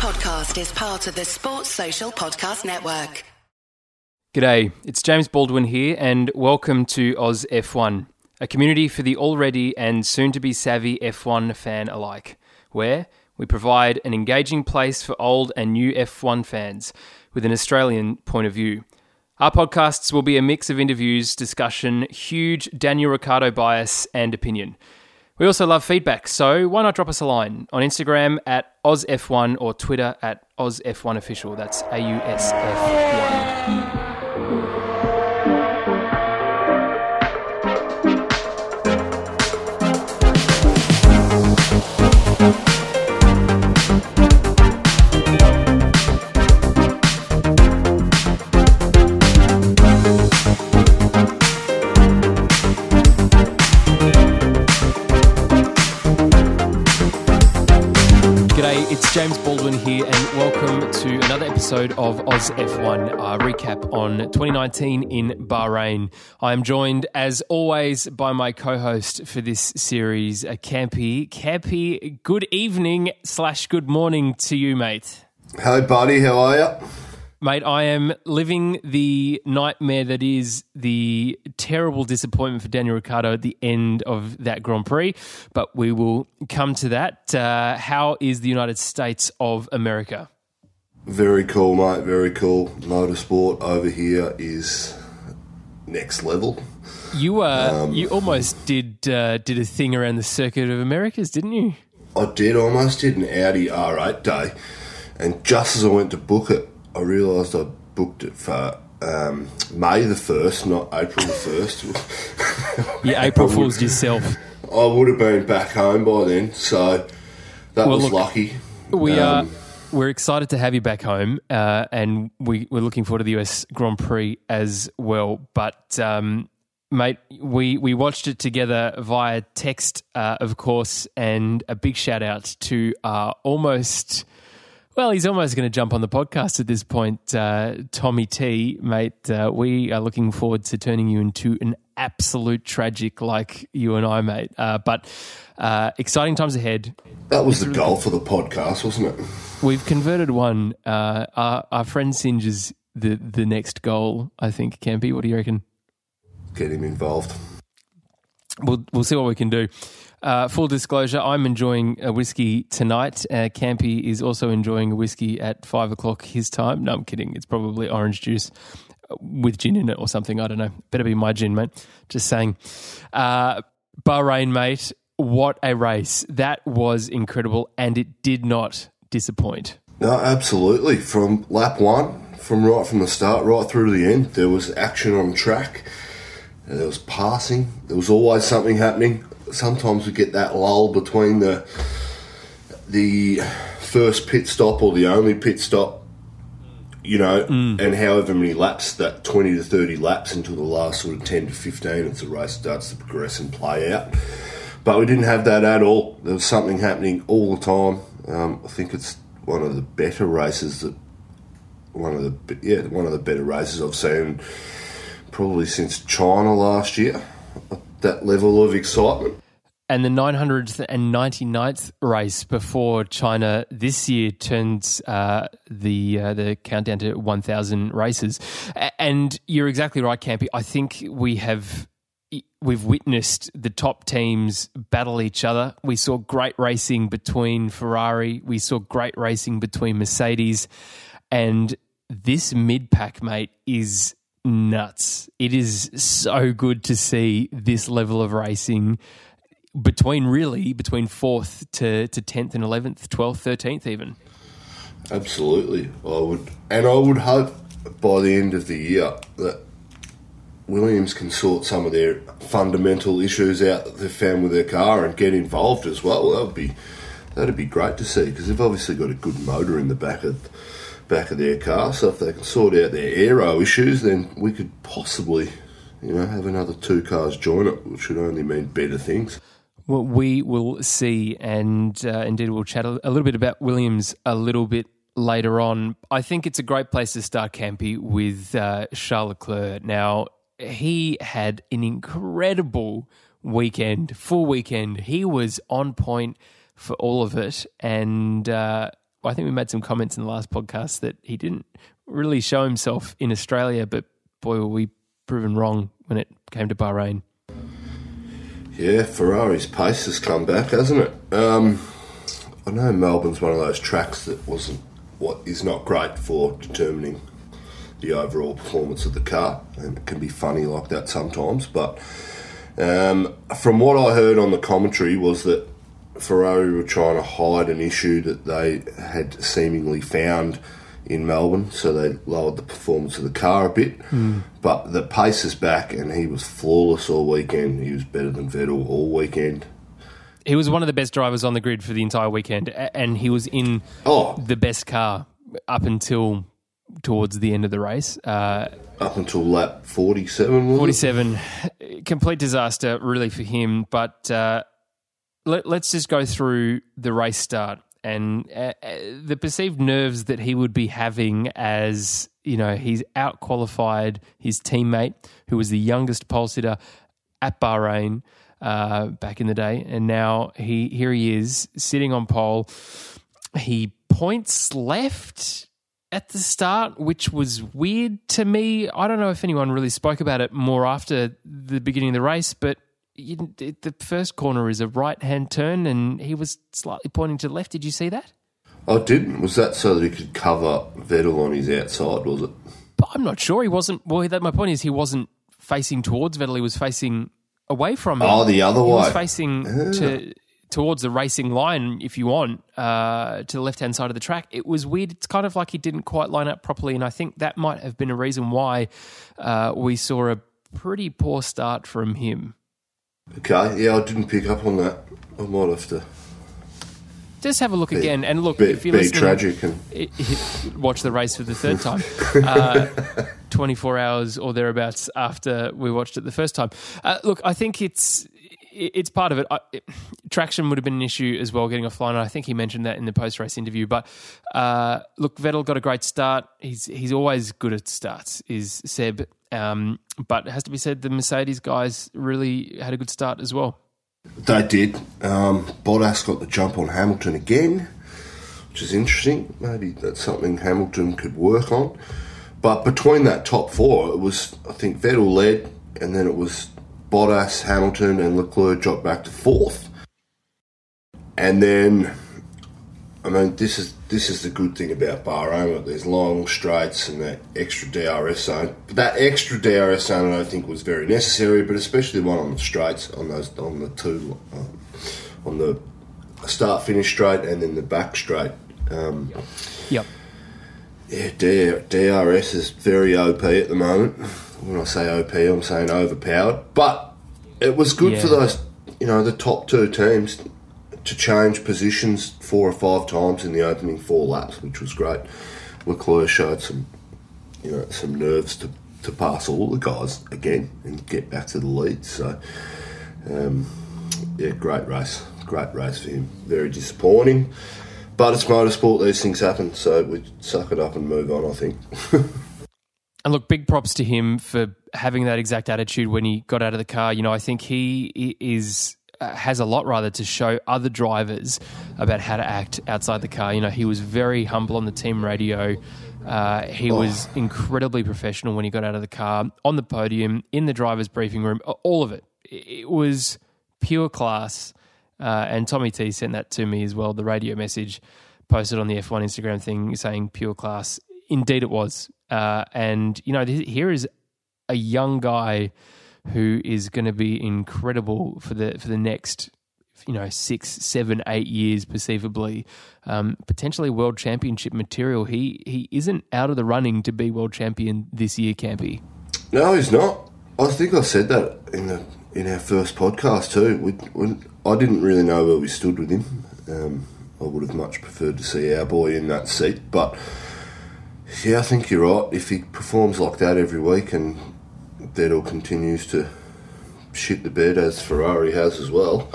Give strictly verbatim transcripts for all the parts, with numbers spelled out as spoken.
podcast is part of the Sports Social Podcast Network. G'day, it's James Baldwin here and welcome to Oz F one, a community for the already and soon-to-be savvy F one fan alike, where we provide an engaging place for old and new F one fans with an Australian point of view. Our podcasts will be a mix of interviews, discussion, huge Daniel Ricciardo bias and opinion. We also love feedback, so why not drop us a line on Instagram at Oz F one or Twitter at Oz F one Official. That's A U S F one. James Baldwin here and welcome to another episode of Oz F one, our recap on twenty nineteen in Bahrain. I am joined as always by my co-host for this series, Campy. Campy, good evening slash good morning to you, mate. Hello, buddy. How are you? Mate, I am living the nightmare that is the terrible disappointment for Daniel Ricciardo at the end of that Grand Prix, but we will come to that. Uh, how is the United States of America? Very cool, mate, very cool. Motorsport over here is next level. You uh, um, you almost did uh, did a thing around the circuit of Americas, didn't you? I did, almost did an Audi R eight day, and just as I went to book it, I realised I booked it for um, May the first, not April the first. Yeah, April would, Fool's yourself. I would have been back home by then, so that well, was look, lucky. We um, are we're excited to have you back home, uh, and we, we're looking forward to the U S Grand Prix as well. But um, mate, we we watched it together via text, uh, of course, and a big shout out to uh, almost. Well, he's almost going to jump on the podcast at this point, uh, Tommy T, mate. Uh, we are looking forward to turning you into an absolute tragic like you and I, mate. Uh, but uh, exciting times ahead. That was the goal for the podcast, wasn't it? We've converted one. Uh, our, our friend Singe is the, the next goal, I think, Campy. What do you reckon? Get him involved. We'll, we'll see what we can do. Uh, full disclosure, I'm enjoying a whiskey tonight. Uh, Campy is also enjoying a whiskey at five o'clock his time. No, I'm kidding. It's probably orange juice with gin in it or something. I don't know. Better be my gin, mate. Just saying. Uh, Bahrain, mate, what a race. That was incredible and it did not disappoint. No, absolutely. From lap one, from right from the start, right through to the end, there was action on track. There was passing. There was always something happening. Sometimes we get that lull between the the first pit stop or the only pit stop, you know, mm. and however many laps, that twenty to thirty laps until the last sort of ten to fifteen as the race starts to progress and play out. But we didn't have that at all. There was something happening all the time. Um, I think it's one of the better races that one of the yeah one of the better races I've seen probably since China last year. That level of excitement. And the nine hundred ninety-ninth race before China this year turns uh, the uh, the countdown to one thousand races. And you're exactly right, Campy. I think we have we've witnessed the top teams battle each other. We saw great racing between Ferrari. We saw great racing between Mercedes. And this mid-pack, mate, is nuts. It is so good to see this level of racing between really between fourth to, to tenth and eleventh, twelfth, thirteenth even. Absolutely. I would and I would hope by the end of the year that Williams can sort some of their fundamental issues out that they've found with their car and get involved as well. That would be that'd be great to see because they've obviously got a good motor in the back of back of their car, so if they can sort out their aero issues, then we could possibly, you know, have another two cars join it, which would only mean better things. Well, we will see, and uh, indeed we'll chat a little bit about Williams a little bit later on. I think it's a great place to start, Campy, with uh, Charles Leclerc. Now, he had an incredible weekend, full weekend. He was on point for all of it, and uh, I think we made some comments in the last podcast that he didn't really show himself in Australia, but boy, were we proven wrong when it came to Bahrain. Yeah, Ferrari's pace has come back, hasn't it? Um, I know Melbourne's one of those tracks that wasn't what is not great for determining the overall performance of the car, and it can be funny like that sometimes. But um, from what I heard on the commentary was that Ferrari were trying to hide an issue that they had seemingly found in Melbourne, so they lowered the performance of the car a bit. Mm. But the pace is back, and he was flawless all weekend. He was better than Vettel all weekend. He was one of the best drivers on the grid for the entire weekend, and he was in oh. the best car up until towards the end of the race. Uh, up until lap forty-seven, was forty-seven. It? Complete disaster, really, for him. But uh, let, let's just go through the race start and uh, uh, the perceived nerves that he would be having as, you know, he's out-qualified his teammate, who was the youngest pole sitter at Bahrain. Uh, back in the day, and now he here he is sitting on pole. He points left at the start, which was weird to me. I don't know if anyone really spoke about it more after the beginning of the race, but you, it, the first corner is a right-hand turn, and he was slightly pointing to the left. Did you see that? I didn't. Was that so that he could cover Vettel on his outside, was it? I'm not sure. He wasn't. Well, that my point is he wasn't facing towards Vettel. He was facing away from him. Oh, the other he way. He was facing yeah. to, towards the racing line, if you want, uh, to the left-hand side of the track. It was weird. It's kind of like he didn't quite line up properly, and I think that might have been a reason why uh, we saw a pretty poor start from him. Okay. Yeah, I didn't pick up on that. I might have to... Just have a look be, again. And look, be, if you're listening... Be tragic. And... It, it, watch the race for the third time. Uh, twenty-four hours or thereabouts after we watched it the first time. Uh, look, I think it's it, it's part of it. I, it. Traction would have been an issue as well, getting offline. I think he mentioned that in the post-race interview. But uh, look, Vettel got a great start. He's he's always good at starts, is Seb. Um, but it has to be said, the Mercedes guys really had a good start as well. They did. Um, Bottas got the jump on Hamilton again, which is interesting. Maybe that's something Hamilton could work on. But between that top four, it was, I think, Vettel led, and then it was Bottas, Hamilton, and Leclerc dropped back to fourth. And then, I mean, this is this is the good thing about Bahrain. There's long straights and that extra D R S zone. But that extra D R S zone, I don't think, was very necessary. But especially the one on the straights, on those, on the two, um, on the start finish straight, and then the back straight. Um, yep. yep. Yeah, D R S is very O P at the moment. When I say O P, I'm saying overpowered. But it was good yeah. for those, you know, the top two teams to change positions four or five times in the opening four laps, which was great. Leclerc showed some, you know, some nerves to, to pass all the guys again and get back to the lead. So, um, yeah, great race. Great race for him. Very disappointing. But it's motorsport, these things happen, so we suck it up and move on, I think. And look, big props to him for having that exact attitude when he got out of the car. You know, I think he is uh, has a lot, rather, to show other drivers about how to act outside the car. You know, he was very humble on the team radio. Uh, he oh. was incredibly professional when he got out of the car, on the podium, in the driver's briefing room, all of it. It was pure class. Uh, and Tommy T sent that to me as well, the radio message posted on the F one Instagram thing saying pure class. Indeed it was. Uh, and, you know, th- here is a young guy who is going to be incredible for the for the next, you know, six, seven, eight years, perceivably. Um, potentially world championship material. He, he isn't out of the running to be world champion this year, Campy. No, he's not. I think I said that in the in our first podcast too. We, we, I didn't really know where we stood with him. Um, I would have much preferred to see our boy in that seat. But, yeah, I think you're right. If he performs like that every week and Vettel continues to shit the bed, as Ferrari has as well,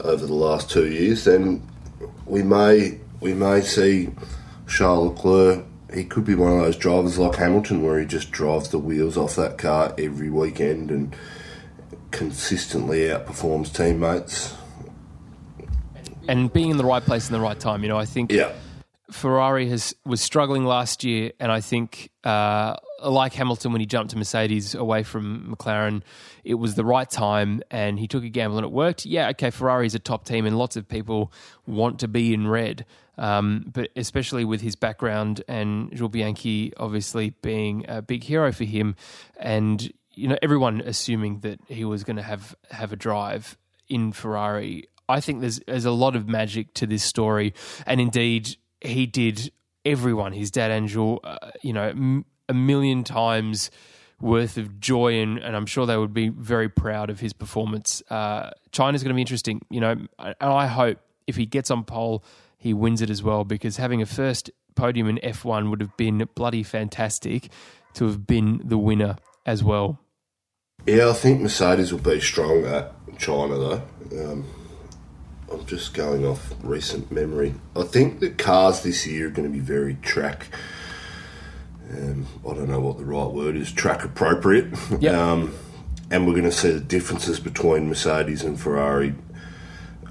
over the last two years, then we may, we may see Charles Leclerc. He could be one of those drivers like Hamilton where he just drives the wheels off that car every weekend and consistently outperforms teammates. And being in the right place in the right time. You know, I think yeah. Ferrari has was struggling last year, and I think uh, like Hamilton when he jumped to Mercedes away from McLaren, it was the right time and he took a gamble and it worked. Yeah, okay, Ferrari's a top team and lots of people want to be in red, um, but especially with his background and Jules Bianchi obviously being a big hero for him, and you know everyone assuming that he was going to have, have a drive in Ferrari. I think there's there's a lot of magic to this story, and indeed he did everyone, his dad Angel, uh, you know, m- a million times worth of joy, and, and I'm sure they would be very proud of his performance. Uh, China's going to be interesting, you know, and I hope if he gets on pole, he wins it as well, because having a first podium in F one would have been bloody fantastic to have been the winner as well. Yeah, I think Mercedes will be strong at China though. Um, I'm just going off recent memory. I think the cars this year are going to be very track, um, I don't know what the right word is, track appropriate. Yep. Um, and we're going to see the differences between Mercedes and Ferrari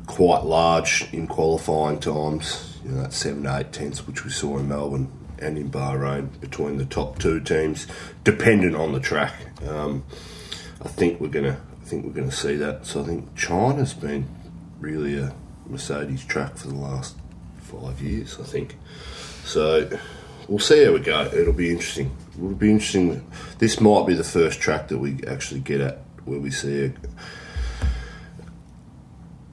quite large in qualifying times, you know, that seven to eight tenths which we saw in Melbourne and in Bahrain between the top two teams, dependent on the track. Um, I think we're going to, I think we're going to see that. So I think China's been really a Mercedes track for the last five years, I think. So we'll see how we go. It'll be interesting. It'll be interesting. This might be the first track that we actually get at where we see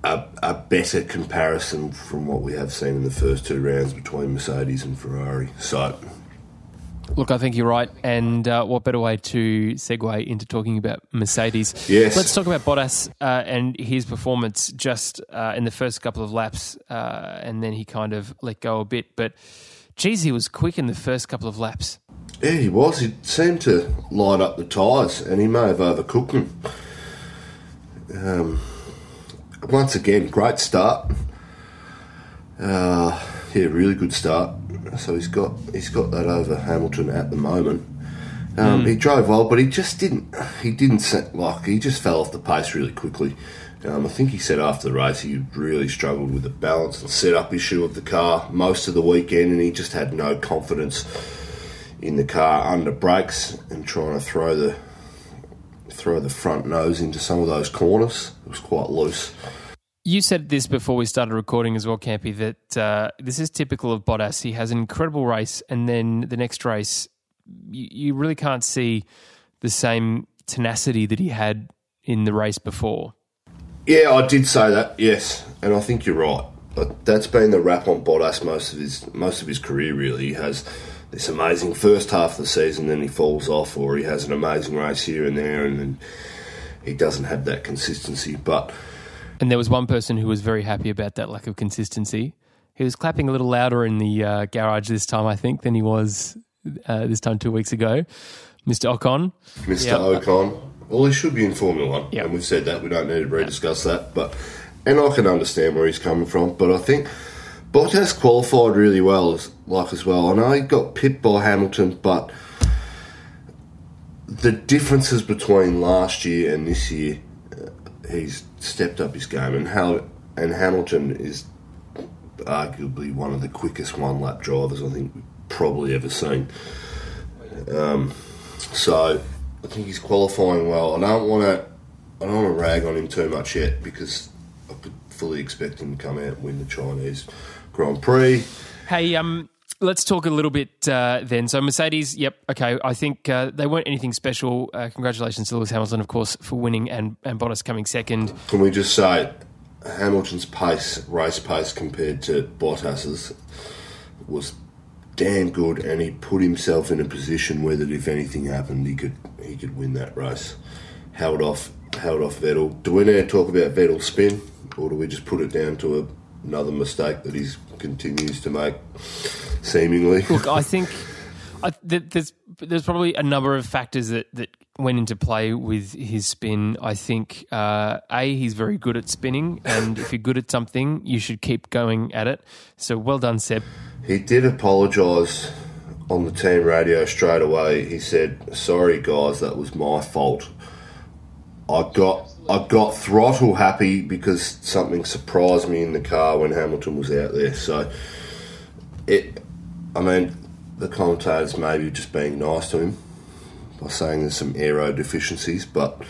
a, a, a better comparison from what we have seen in the first two rounds between Mercedes and Ferrari. So, look, I think you're right, and uh, what better way to segue into talking about Mercedes? Yes. Let's talk about Bottas uh, and his performance just uh, in the first couple of laps, uh, and then he kind of let go a bit. But, geez, he was quick in the first couple of laps. Yeah, he was. He seemed to light up the tyres, and he may have overcooked them. Um, once again, great start. Uh, yeah, really good start. So he's got he's got that over Hamilton at the moment. Um, mm. He drove well, but he just didn't. He didn't set, like he just fell off the pace really quickly. Um, I think he said after the race he really struggled with the balance and setup issue of the car most of the weekend, and he just had no confidence in the car under brakes and trying to throw the throw the front nose into some of those corners. It was quite loose. You said this before we started recording as well, Campy, that uh, this is typical of Bottas. He has an incredible race, and then the next race, you, you really can't see the same tenacity that he had in the race before. Yeah, I did say that, yes, and I think you're right. But that's been the rap on Bottas most of his most of his career, really. He has this amazing first half of the season, then he falls off, or he has an amazing race here and there, and then he doesn't have that consistency, but... And there was one person who was very happy about that lack of consistency. He was clapping a little louder in the uh, garage this time, I think, than he was uh, this time two weeks ago. Mister Ocon. Mister Yep. Ocon. Well, he should be in Formula one, yep. And we've said that. We don't need to rediscuss that. But and I can understand where he's coming from, but I think Bottas qualified really well, as, like as well. I know he got pipped by Hamilton, but the differences between last year and this year, he's stepped up his game, and Hal- and Hamilton is arguably one of the quickest one-lap drivers I think we've probably ever seen. Um, so I think he's qualifying well. I don't want to I don't want to rag on him too much yet, because I could fully expect him to come out and win the Chinese Grand Prix. Hey, um. Let's talk a little bit uh, then. So Mercedes, yep, okay, I think uh, they weren't anything special. Uh, congratulations to Lewis Hamilton, of course, for winning and, and Bottas coming second. Can we just say Hamilton's pace, race pace compared to Bottas's was damn good, and he put himself in a position where that if anything happened, he could he could win that race. Held off, held off Vettel. Do we now talk about Vettel's spin, or do we just put it down to a, another mistake that he's continues to make, seemingly? Look, I think I, th- there's there's probably a number of factors that, that went into play with his spin. I think, uh, A, he's very good at spinning, and if you're good at something, you should keep going at it. So well done, Seb. He did apologise on the team radio straight away. He said, sorry, guys, that was my fault. I got... I got throttle happy because something surprised me in the car when Hamilton was out there. So it, I mean, the commentators maybe just being nice to him by saying there's some aero deficiencies, but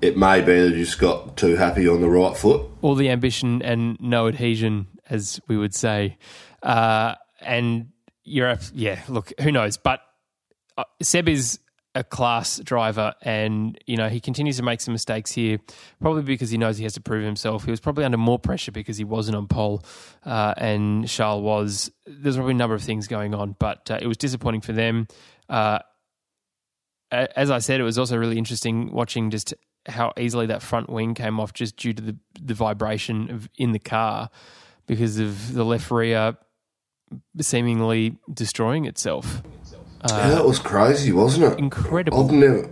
it may be that he just got too happy on the right foot. All the ambition and no adhesion, as we would say. Uh, and you're, yeah, look, who knows? But uh, Seb is a class driver, and you know he continues to make some mistakes here, probably because he knows he has to prove himself. He was probably under more pressure because he wasn't on pole, uh, and Charles was. There's probably a number of things going on, but uh, it was disappointing for them. Uh, as I said, it was also really interesting watching just how easily that front wing came off just due to the, the vibration of, in the car because of the left rear seemingly destroying itself. Yeah, that was crazy, wasn't it? Incredible. I've never,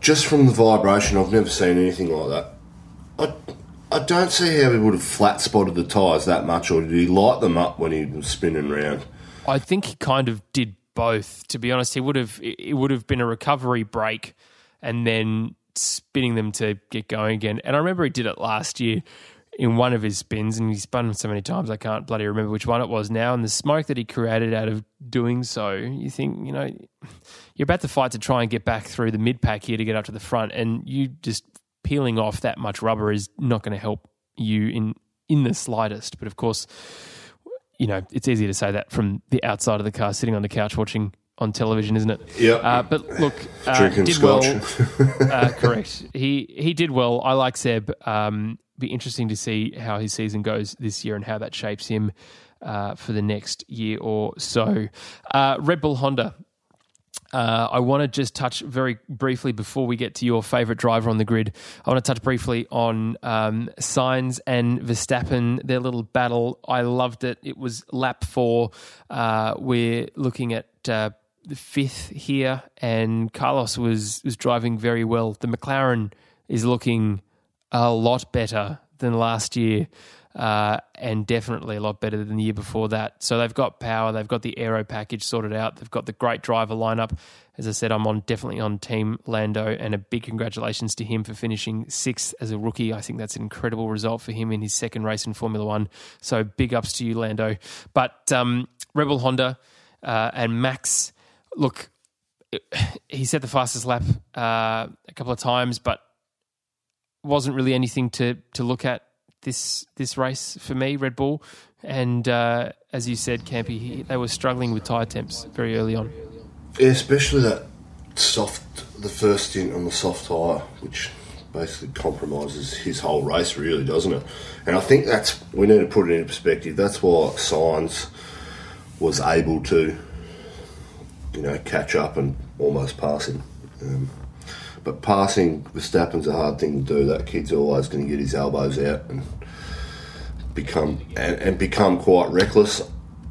just from the vibration, I've never seen anything like that. I, I don't see how he would have flat spotted the tyres that much, or did he light them up when he was spinning around? I think he kind of did both. To be honest, he would have. It would have been a recovery break, and then spinning them to get going again. And I remember he did it last year in one of his spins, and he spun so many times I can't bloody remember which one it was now, and the smoke that he created out of doing so, you think, you know, you're about to fight to try and get back through the mid-pack here to get up to the front, and you just peeling off that much rubber is not going to help you in, in the slightest. But, of course, you know, it's easier to say that from the outside of the car, sitting on the couch watching on television, isn't it? Yeah. Uh, but look, uh, drinking did scotch. Well, uh, correct. He he did well. I like Seb. Um, be interesting to see how his season goes this year and how that shapes him uh, for the next year or so. Uh, Red Bull Honda. Uh, I want to just touch very briefly before we get to your favourite driver on the grid. I want to touch briefly on um, Sainz and Verstappen, their little battle. I loved it. It was lap four. Uh, we're looking at Uh, the fifth here, and Carlos was, was driving very well. The McLaren is looking a lot better than last year, uh, and definitely a lot better than the year before that. So they've got power, they've got the aero package sorted out, they've got the great driver lineup. As I said, I'm on definitely on Team Lando, and a big congratulations to him for finishing sixth as a rookie. I think that's an incredible result for him in his second race in Formula One. So big ups to you, Lando. But um, Rebel Honda uh, and Max. Look, he set the fastest lap uh, a couple of times, but wasn't really anything to, to look at this this race for me, Red Bull. And uh, as you said, Campy, he, they were struggling with tyre temps very early on. Yeah, especially that soft, the first stint on the soft tyre, which basically compromises his whole race, really, doesn't it? And I think that's, we need to put it into perspective, that's why Sainz was able to, you know, catch up and almost pass him. Um, but passing Verstappen's a hard thing to do. That kid's always going to get his elbows out and become and, and become quite reckless.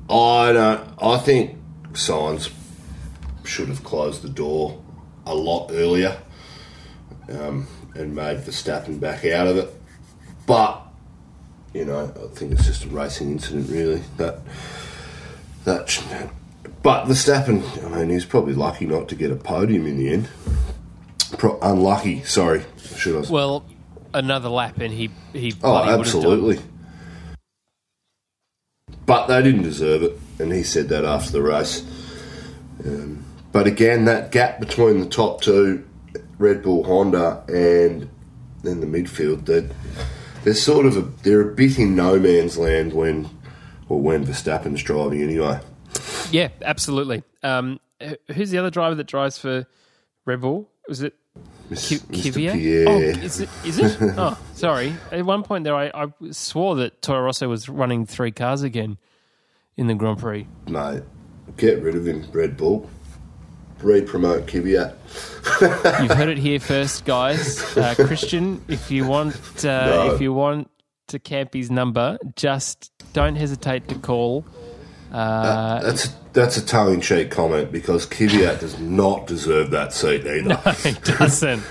I don't. I think Sainz should have closed the door a lot earlier um, and made Verstappen back out of it. But you know, I think it's just a racing incident, really. That that. But Verstappen, I mean, he's probably lucky not to get a podium in the end. Pro- unlucky, sorry. Should I? Well, another lap and he... he oh, absolutely. But they didn't deserve it, and he said that after the race. Um, but again, that gap between the top two, Red Bull Honda and then the midfield, they're, they're sort of a, they're a bit in no man's land when, or when Verstappen's driving anyway. Yeah, absolutely. Um, who's the other driver that drives for Red Bull? Was it Mister Kvyat? Oh, is it? Is it? Oh, sorry. At one point there, I, I swore that Toro Rosso was running three cars again in the Grand Prix. No, get rid of him, Red Bull. Re-promote Kvyat. You've heard it here first, guys. Uh, Christian, if you want, uh, no. if you want to Campy's number, just don't hesitate to call. Uh, that, that's that's a tongue-in-cheek comment because Kvyat does not deserve that seat either. No, he doesn't.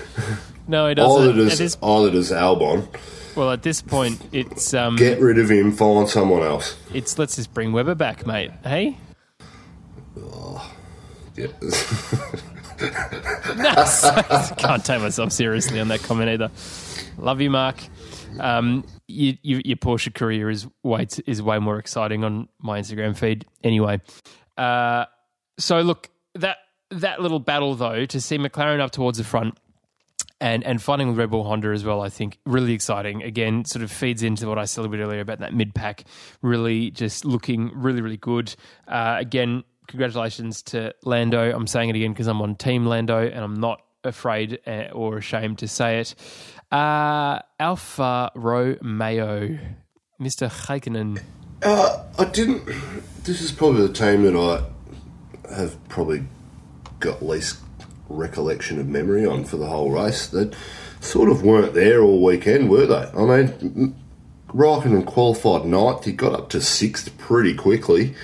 No, he doesn't. Either does, this, either does Albon. Well, at this point, it's... Um, get rid of him, find someone else. It's let's just bring Webber back, mate, hey? Oh, yeah. No, I can't take myself seriously on that comment either. Love you, Mark. Um, you, you, your Porsche career is way is way more exciting on my Instagram feed. Anyway, uh, so look, that that little battle though, to see McLaren up towards the front. And and fighting with Red Bull Honda as well, I think, really exciting. Again, sort of feeds into what I celebrated earlier about that mid-pack, really just looking really, really good. Uh, again, congratulations to Lando. I'm saying it again because I'm on Team Lando and I'm not afraid or ashamed to say it. Uh, Alfa Romeo, Mister Häkkinen. Uh, I didn't... This is probably the team that I have probably got least... recollection of memory on for the whole race. They sort of weren't there all weekend, were they? I mean, Raikkonen qualified ninth. He got up to sixth pretty quickly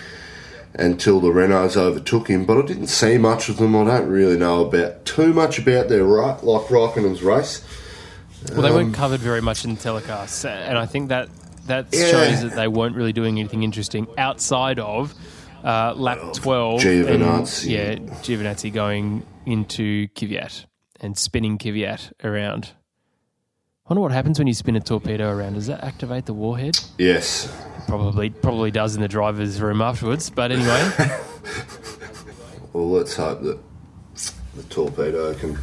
until the Renaults overtook him, but I didn't see much of them. I don't really know about too much about their right, like Raikkonen's race. Well, they um, weren't covered very much in the telecasts, and I think that that yeah. shows that they weren't really doing anything interesting outside of uh, lap twelve. Giovinazzi. And, yeah, Giovinazzi going... into Kvyat and spinning Kvyat around. I wonder what happens when you spin a torpedo around. Does that activate the warhead? Yes. It probably probably does in the driver's room afterwards, but anyway. Well, let's hope that the torpedo can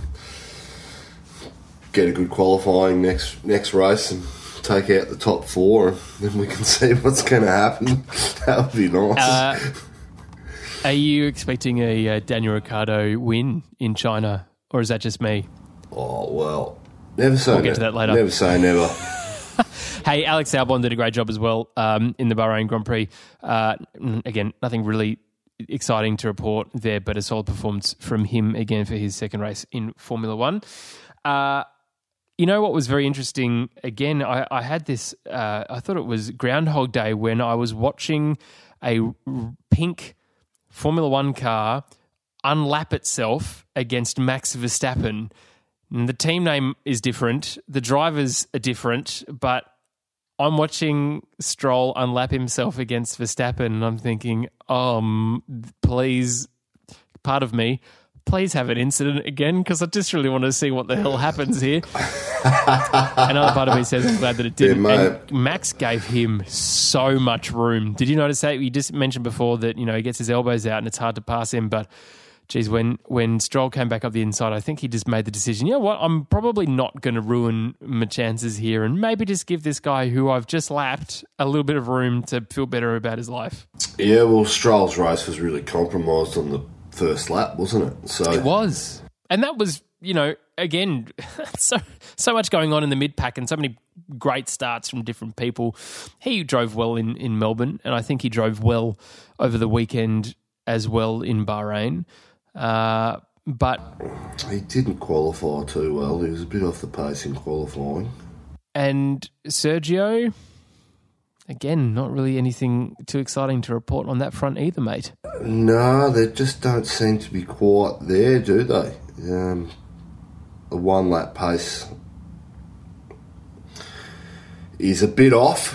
get a good qualifying next next race and take out the top four, and then we can see what's going to happen. That would be nice. Uh, Are you expecting a uh, Daniel Ricciardo win in China, or is that just me? Oh, well, never say we'll never. We'll get to that later. Never say never. Hey, Alex Albon did a great job as well um, in the Bahrain Grand Prix. Uh, again, nothing really exciting to report there, but a solid performance from him again for his second race in Formula One. Uh, you know what was very interesting? Again, I, I had this, uh, I thought it was Groundhog Day when I was watching a pink... Formula One car unlap itself against Max Verstappen. And the team name is different. The drivers are different, but I'm watching Stroll unlap himself against Verstappen and I'm thinking, um, please, part of me, please have an incident again because I just really want to see what the hell happens here. Another part of me says I'm glad that it didn't. Yeah, and Max gave him so much room. Did you notice that? You just mentioned before that, you know, he gets his elbows out and it's hard to pass him. But, geez, when, when Stroll came back up the inside, I think he just made the decision, you know what, I'm probably not going to ruin my chances here and maybe just give this guy who I've just lapped a little bit of room to feel better about his life. Yeah, well, Stroll's race was really compromised on the first lap, wasn't it? So it was. And that was, you know, again, so so much going on in the mid-pack and so many great starts from different people. He drove well in, in Melbourne, and I think he drove well over the weekend as well in Bahrain. Uh, but he didn't qualify too well. He was a bit off the pace in qualifying. And Sergio, again, not really anything too exciting to report on that front either, mate. No, they just don't seem to be quite there, do they? Um, the one-lap pace is a bit off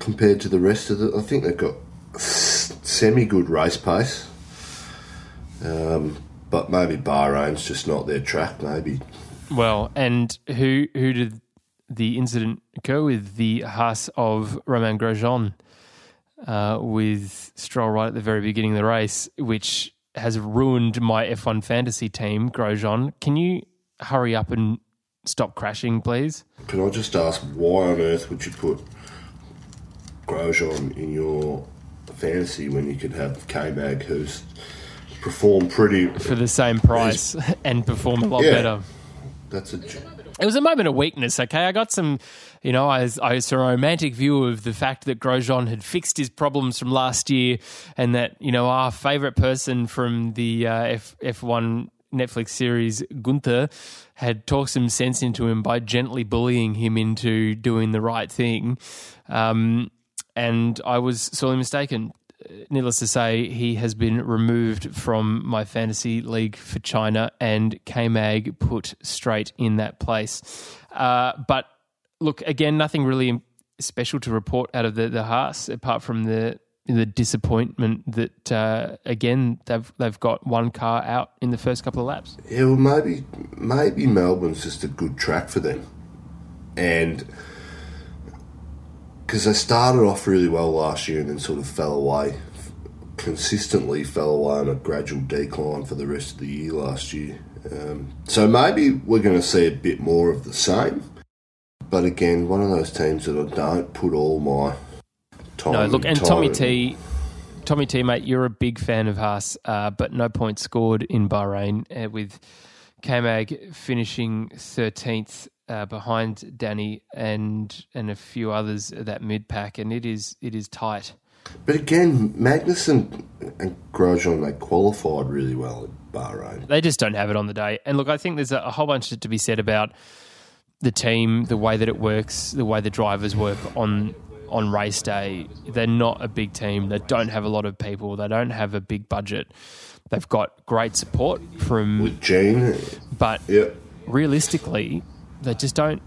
compared to the rest of the... I think they've got semi-good race pace, um, but maybe Bahrain's just not their track, maybe. Well, and who who did the incident occur with? The Haas of Romain Grosjean uh, with Stroll right at the very beginning of the race, which has ruined my F one fantasy team, Grosjean. Can you hurry up and stop crashing, please? Can I just ask, why on earth would you put Grosjean in your fantasy when you could have K-Mag, who's performed pretty... for the same price and performed a lot yeah, better. That's a... It was a moment of weakness, okay? I got some, you know, I, I saw a romantic view of the fact that Grosjean had fixed his problems from last year and that, you know, our favourite person from the uh, F, F1 Netflix series, Gunther, had talked some sense into him by gently bullying him into doing the right thing. Um, and I was sorely mistaken. Needless to say, he has been removed from my fantasy league for China and K-Mag put straight in that place. Uh, but, look, again, nothing really special to report out of the, the Haas apart from the the disappointment that, uh, again, they've they've got one car out in the first couple of laps. Yeah, well, maybe, maybe Melbourne's just a good track for them. And because they started off really well last year and then sort of fell away, consistently fell away on a gradual decline for the rest of the year last year. Um, so maybe we're going to see a bit more of the same. But again, one of those teams that I don't put all my time... No, look, and time Tommy in. T... Tommy T, mate, you're a big fan of Haas, uh, but no points scored in Bahrain, uh, with K-Mag finishing thirteenth uh, behind Danny and and a few others at that mid-pack, and it is it is tight. But again, Magnussen and Grosjean, they qualified really well at Bahrain. They just don't have it on the day. And look, I think there's a, a whole bunch to be said about the team, the way that it works, the way the drivers work on on race day. They're not a big team. They don't have a lot of people. They don't have a big budget. They've got great support from... With Gene. But yep. Realistically, they just don't...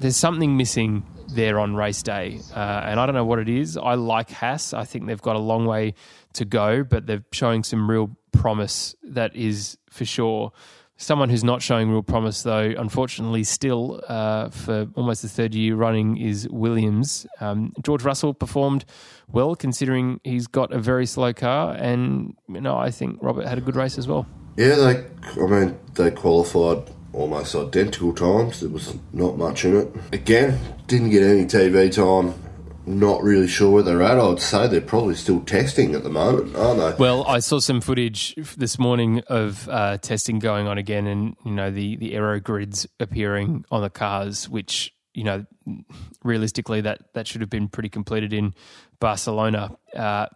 There's something missing there on race day, uh, and I don't know what it is. I like Haas. I think they've got a long way to go, but they're showing some real promise, that is for sure. Someone who's not showing real promise, though, unfortunately, still uh, for almost the third year running, is Williams. Um, George Russell performed well, considering he's got a very slow car, and you know, I think Robert had a good race as well. Yeah, they. I mean, they qualified almost identical times. There was not much in it. Again, didn't get any T V time. Not really sure where they're at. I would say they're probably still testing at the moment, aren't they? Well, I saw some footage this morning of uh, testing going on again, and you know the the aero grids appearing on the cars, which you know realistically that that should have been pretty completed in Barcelona. Uh,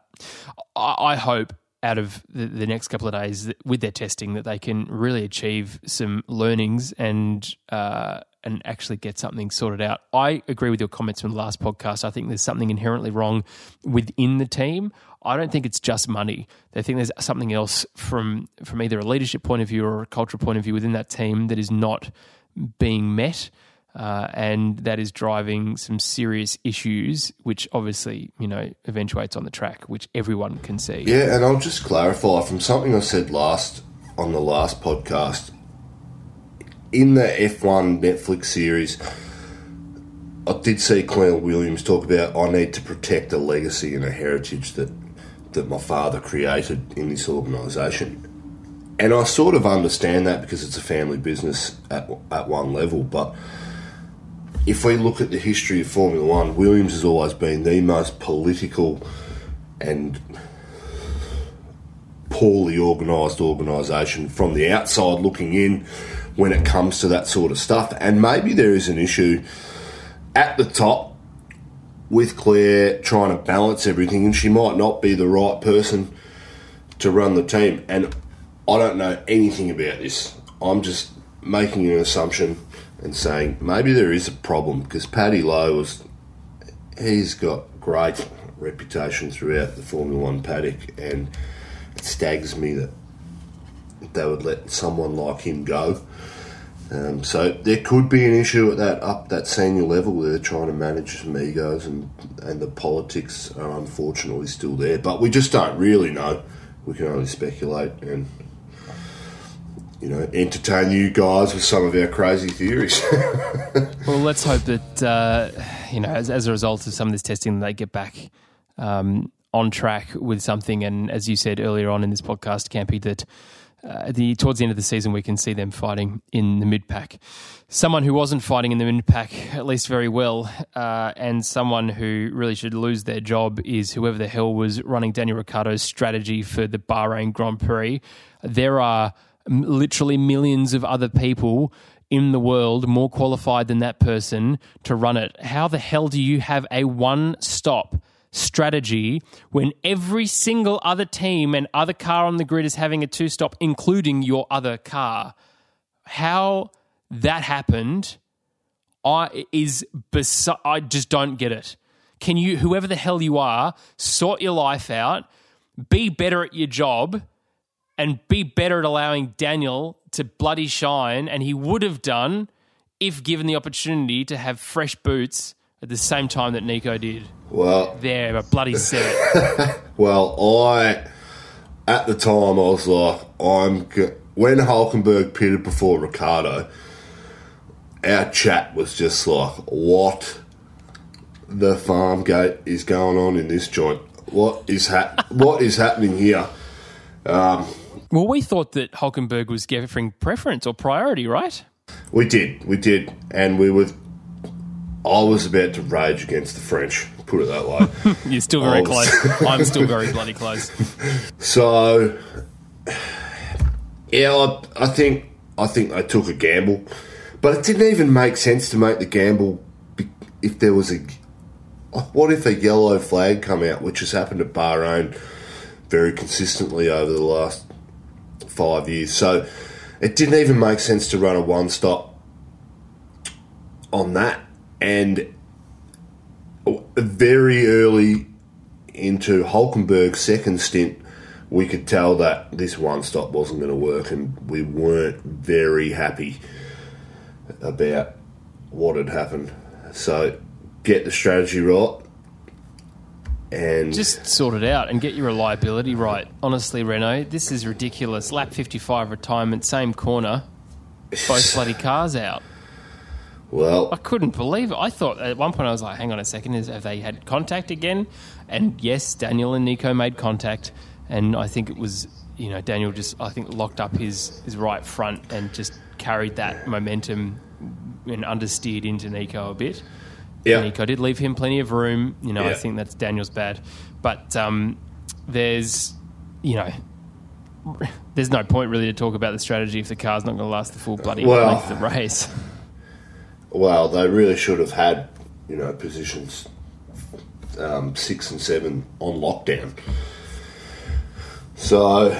I, I hope out of the, the next couple of days that with their testing that they can really achieve some learnings and. Uh, and actually get something sorted out. I agree with your comments from the last podcast. I think there's something inherently wrong within the team. I don't think it's just money. I think there's something else from from either a leadership point of view or a cultural point of view within that team that is not being met, uh, and that is driving some serious issues, which obviously, you know, eventuates on the track, which everyone can see. Yeah, and I'll just clarify from something I said last on the last podcast. In the F one Netflix series, I did see Claire Williams talk about I need to protect a legacy and a heritage that, that my father created in this organisation. And I sort of understand that because it's a family business at at one level, but if we look at the history of Formula One, Williams has always been the most political and poorly organised organisation from the outside looking in when it comes to that sort of stuff. And maybe there is an issue at the top with Claire trying to balance everything, and she might not be the right person to run the team. And I don't know anything about this. I'm just making an assumption and saying maybe there is a problem, because Paddy Lowe, was, he's got great reputation throughout the Formula One paddock, and it staggers me that they would let someone like him go. Um, so there could be an issue at that up that senior level where they're trying to manage some egos, and, and the politics are unfortunately still there. But we just don't really know. We can only speculate and, you know, entertain you guys with some of our crazy theories. Well, let's hope that, uh, you know, as, as a result of some of this testing, they get back um, on track with something. And as you said earlier on in this podcast, Campy, that... Uh, the towards the end of the season, we can see them fighting in the mid-pack. Someone who wasn't fighting in the mid-pack, at least very well, uh, and someone who really should lose their job is whoever the hell was running Daniel Ricciardo's strategy for the Bahrain Grand Prix. There are m- literally millions of other people in the world more qualified than that person to run it. How the hell do you have a one-stop strategy when every single other team and other car on the grid is having a two-stop, including your other car? How that happened I is beso- I just don't get it. Can you, whoever the hell you are, sort your life out, be better at your job, and be better at allowing Daniel to bloody shine, and he would have done if given the opportunity to have fresh boots at the same time that Nico did. Well, there, but bloody set. Well, I at the time I was like, I'm g-. when Hulkenberg pitted before Ricciardo, our chat was just like, what the farm gate is going on in this joint? What is ha- What is happening here? Um, well, we thought that Hulkenberg was giving preference or priority, right? We did, we did, and we were. I was about to rage against the French. Put it that way. You're still very was... close. I'm still very bloody close. So, yeah, I, I think I think they took a gamble, but it didn't even make sense to make the gamble if there was a. What if a yellow flag come out, which has happened at Bahrain very consistently over the last five years? So it didn't even make sense to run a one-stop on that. And very early into Hulkenberg's second stint, we could tell that this one-stop wasn't going to work, and we weren't very happy about what had happened. So... get the strategy right and just sort it out and get your reliability right. Honestly, Renault, this is ridiculous. Lap fifty-five retirement, same corner, both bloody cars out. Well, I couldn't believe it. I thought at one point I was like, hang on a second, is have they had contact again? And yes, Daniel and Nico made contact, and I think it was, you know, Daniel just I think locked up his, his right front and just carried that momentum and understeered into Nico a bit. Yeah. Nico did leave him plenty of room. You know, yeah. I think that's Daniel's bad. But um, there's, you know, there's no point really to talk about the strategy if the car's not going to last the full bloody well, length of the race. Well, they really should have had, you know, positions um, six and seven on lockdown. So,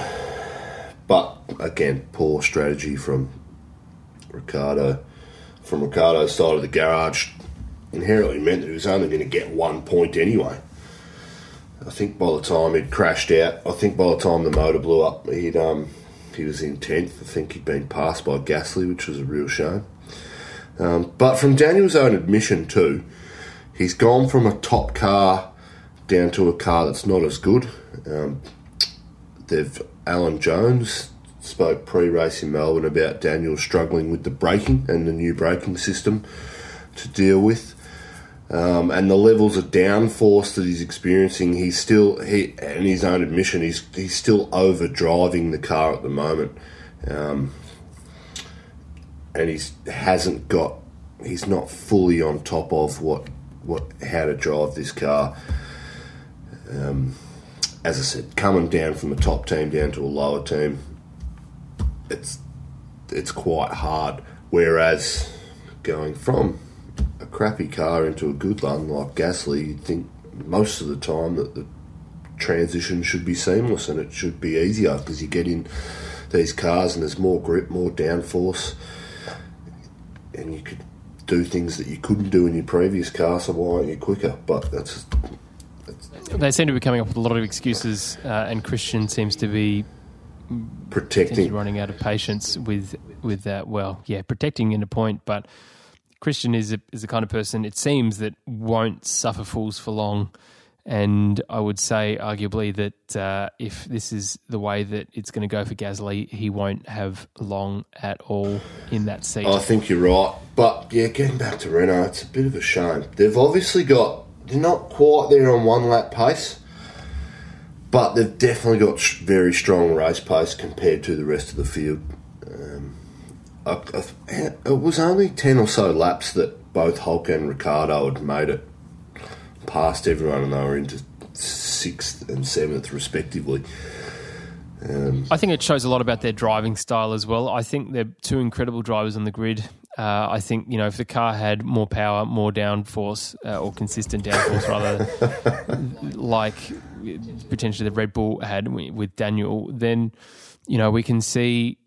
but again, poor strategy from Ricciardo, from Ricciardo's side of the garage. Inherently meant that he was only going to get one point anyway. I think by the time it crashed out, I think by the time the motor blew up, he'd um he was in tenth. I think he'd been passed by Gasly, which was a real shame. Um, but from Daniel's own admission too, he's gone from a top car down to a car that's not as good. Um, they've Alan Jones spoke pre-race in Melbourne about Daniel struggling with the braking and the new braking system to deal with. Um, and the levels of downforce that he's experiencing, he's still, he in his own admission, he's he's still overdriving the car at the moment, um, and he's hasn't got, he's not fully on top of what what how to drive this car. Um, as I said, coming down from a top team down to a lower team, it's it's quite hard. Whereas going from a crappy car into a good one like Gasly, you'd think most of the time that the transition should be seamless and it should be easier because you get in these cars and there's more grip, more downforce, and you could do things that you couldn't do in your previous car, so why aren't you quicker? But that's, that's they seem to be coming up with a lot of excuses, uh, and Christian seems to be protecting, running out of patience with with that. Well, yeah, protecting in a point, but. Christian is a, is the kind of person, it seems, that won't suffer fools for long, and I would say arguably that uh, if this is the way that it's going to go for Gasly, he won't have long at all in that seat. I think you're right, but yeah, getting back to Renault, it's a bit of a shame. They've obviously got, they're not quite there on one lap pace, but they've definitely got very strong race pace compared to the rest of the field. Um, It was only ten or so laps that both Hulk and Ricciardo had made it past everyone, and they were into sixth and seventh respectively. Um, I think it shows a lot about their driving style as well. I think they're two incredible drivers on the grid. Uh, I think, you know, if the car had more power, more downforce, uh, or consistent downforce rather, like potentially the Red Bull had with Daniel, then, you know, we can see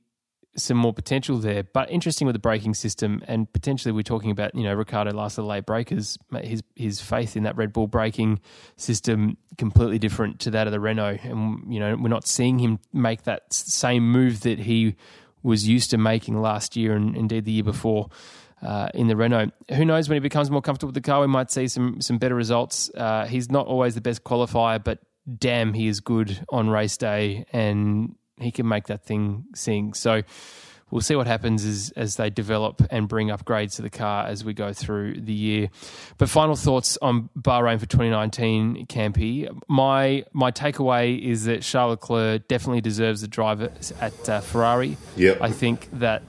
some more potential there. But interesting with the braking system, and potentially we're talking about, you know, Ricciardo last of the late breakers, his his faith in that Red Bull braking system completely different to that of the Renault. And, you know, we're not seeing him make that same move that he was used to making last year and indeed the year before uh, in the Renault. Who knows, when he becomes more comfortable with the car, we might see some, some better results. Uh, he's not always the best qualifier, but damn, he is good on race day, and he can make that thing sing. So we'll see what happens as, as they develop and bring upgrades to the car as we go through the year. But final thoughts on Bahrain for twenty nineteen, Campy. My my takeaway is that Charles Leclerc definitely deserves the drive at uh, Ferrari. Yep. I think that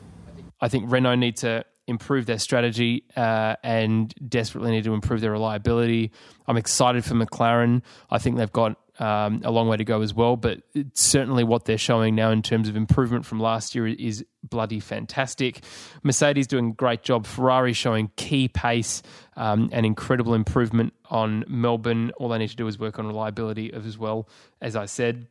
I think Renault need to improve their strategy uh, and desperately need to improve their reliability. I'm excited for McLaren. I think they've got um, a long way to go as well, but it's certainly what they're showing now in terms of improvement from last year is bloody fantastic. Mercedes doing a great job. Ferrari showing key pace um, and incredible improvement on Melbourne. All they need to do is work on reliability as well, as I said.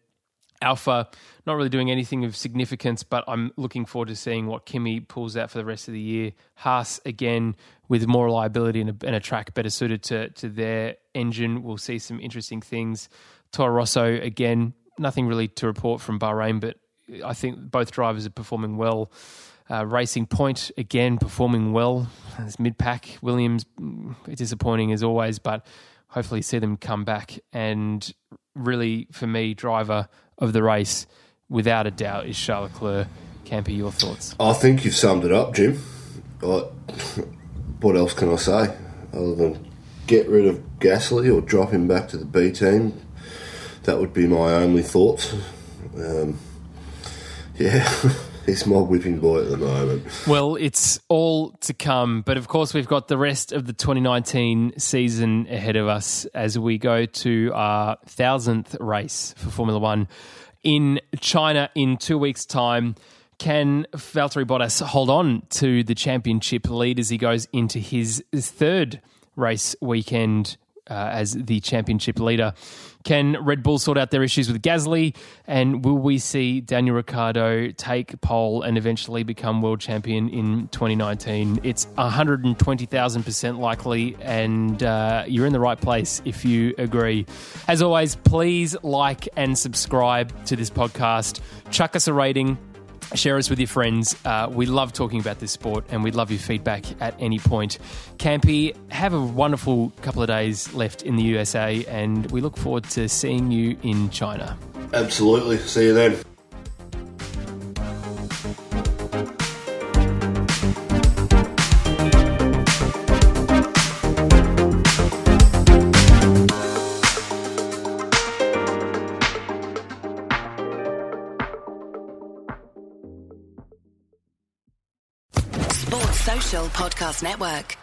Alpha, not really doing anything of significance, but I'm looking forward to seeing what Kimi pulls out for the rest of the year. Haas, again, with more reliability and a, and a track better suited to, to their engine. We'll see some interesting things. Toro Rosso, again, nothing really to report from Bahrain, but I think both drivers are performing well. Uh, Racing Point, again, performing well. It's mid-pack. Williams, disappointing as always, but hopefully see them come back. And really, for me, driver of the race, without a doubt, is Charles Leclerc. Campy, your thoughts? I think you've summed it up, Jim. Like, what else can I say other than get rid of Gasly or drop him back to the B team? That would be my only thoughts. Um, yeah, he's my whipping boy at the moment. Well, it's all to come, but of course we've got the rest of the twenty nineteen season ahead of us as we go to our thousandth race for Formula One in China in two weeks' time. Can Valtteri Bottas hold on to the championship lead as he goes into his third race weekend uh, as the championship leader? Can Red Bull sort out their issues with Gasly? And will we see Daniel Ricciardo take pole and eventually become world champion in twenty nineteen? It's one hundred twenty thousand percent likely, and uh, you're in the right place if you agree. As always, please like and subscribe to this podcast. Chuck us a rating. Share us with your friends. Uh, we love talking about this sport and we'd love your feedback at any point. Campy, have a wonderful couple of days left in the U S A and we look forward to seeing you in China. Absolutely. See you then. Podcast Network.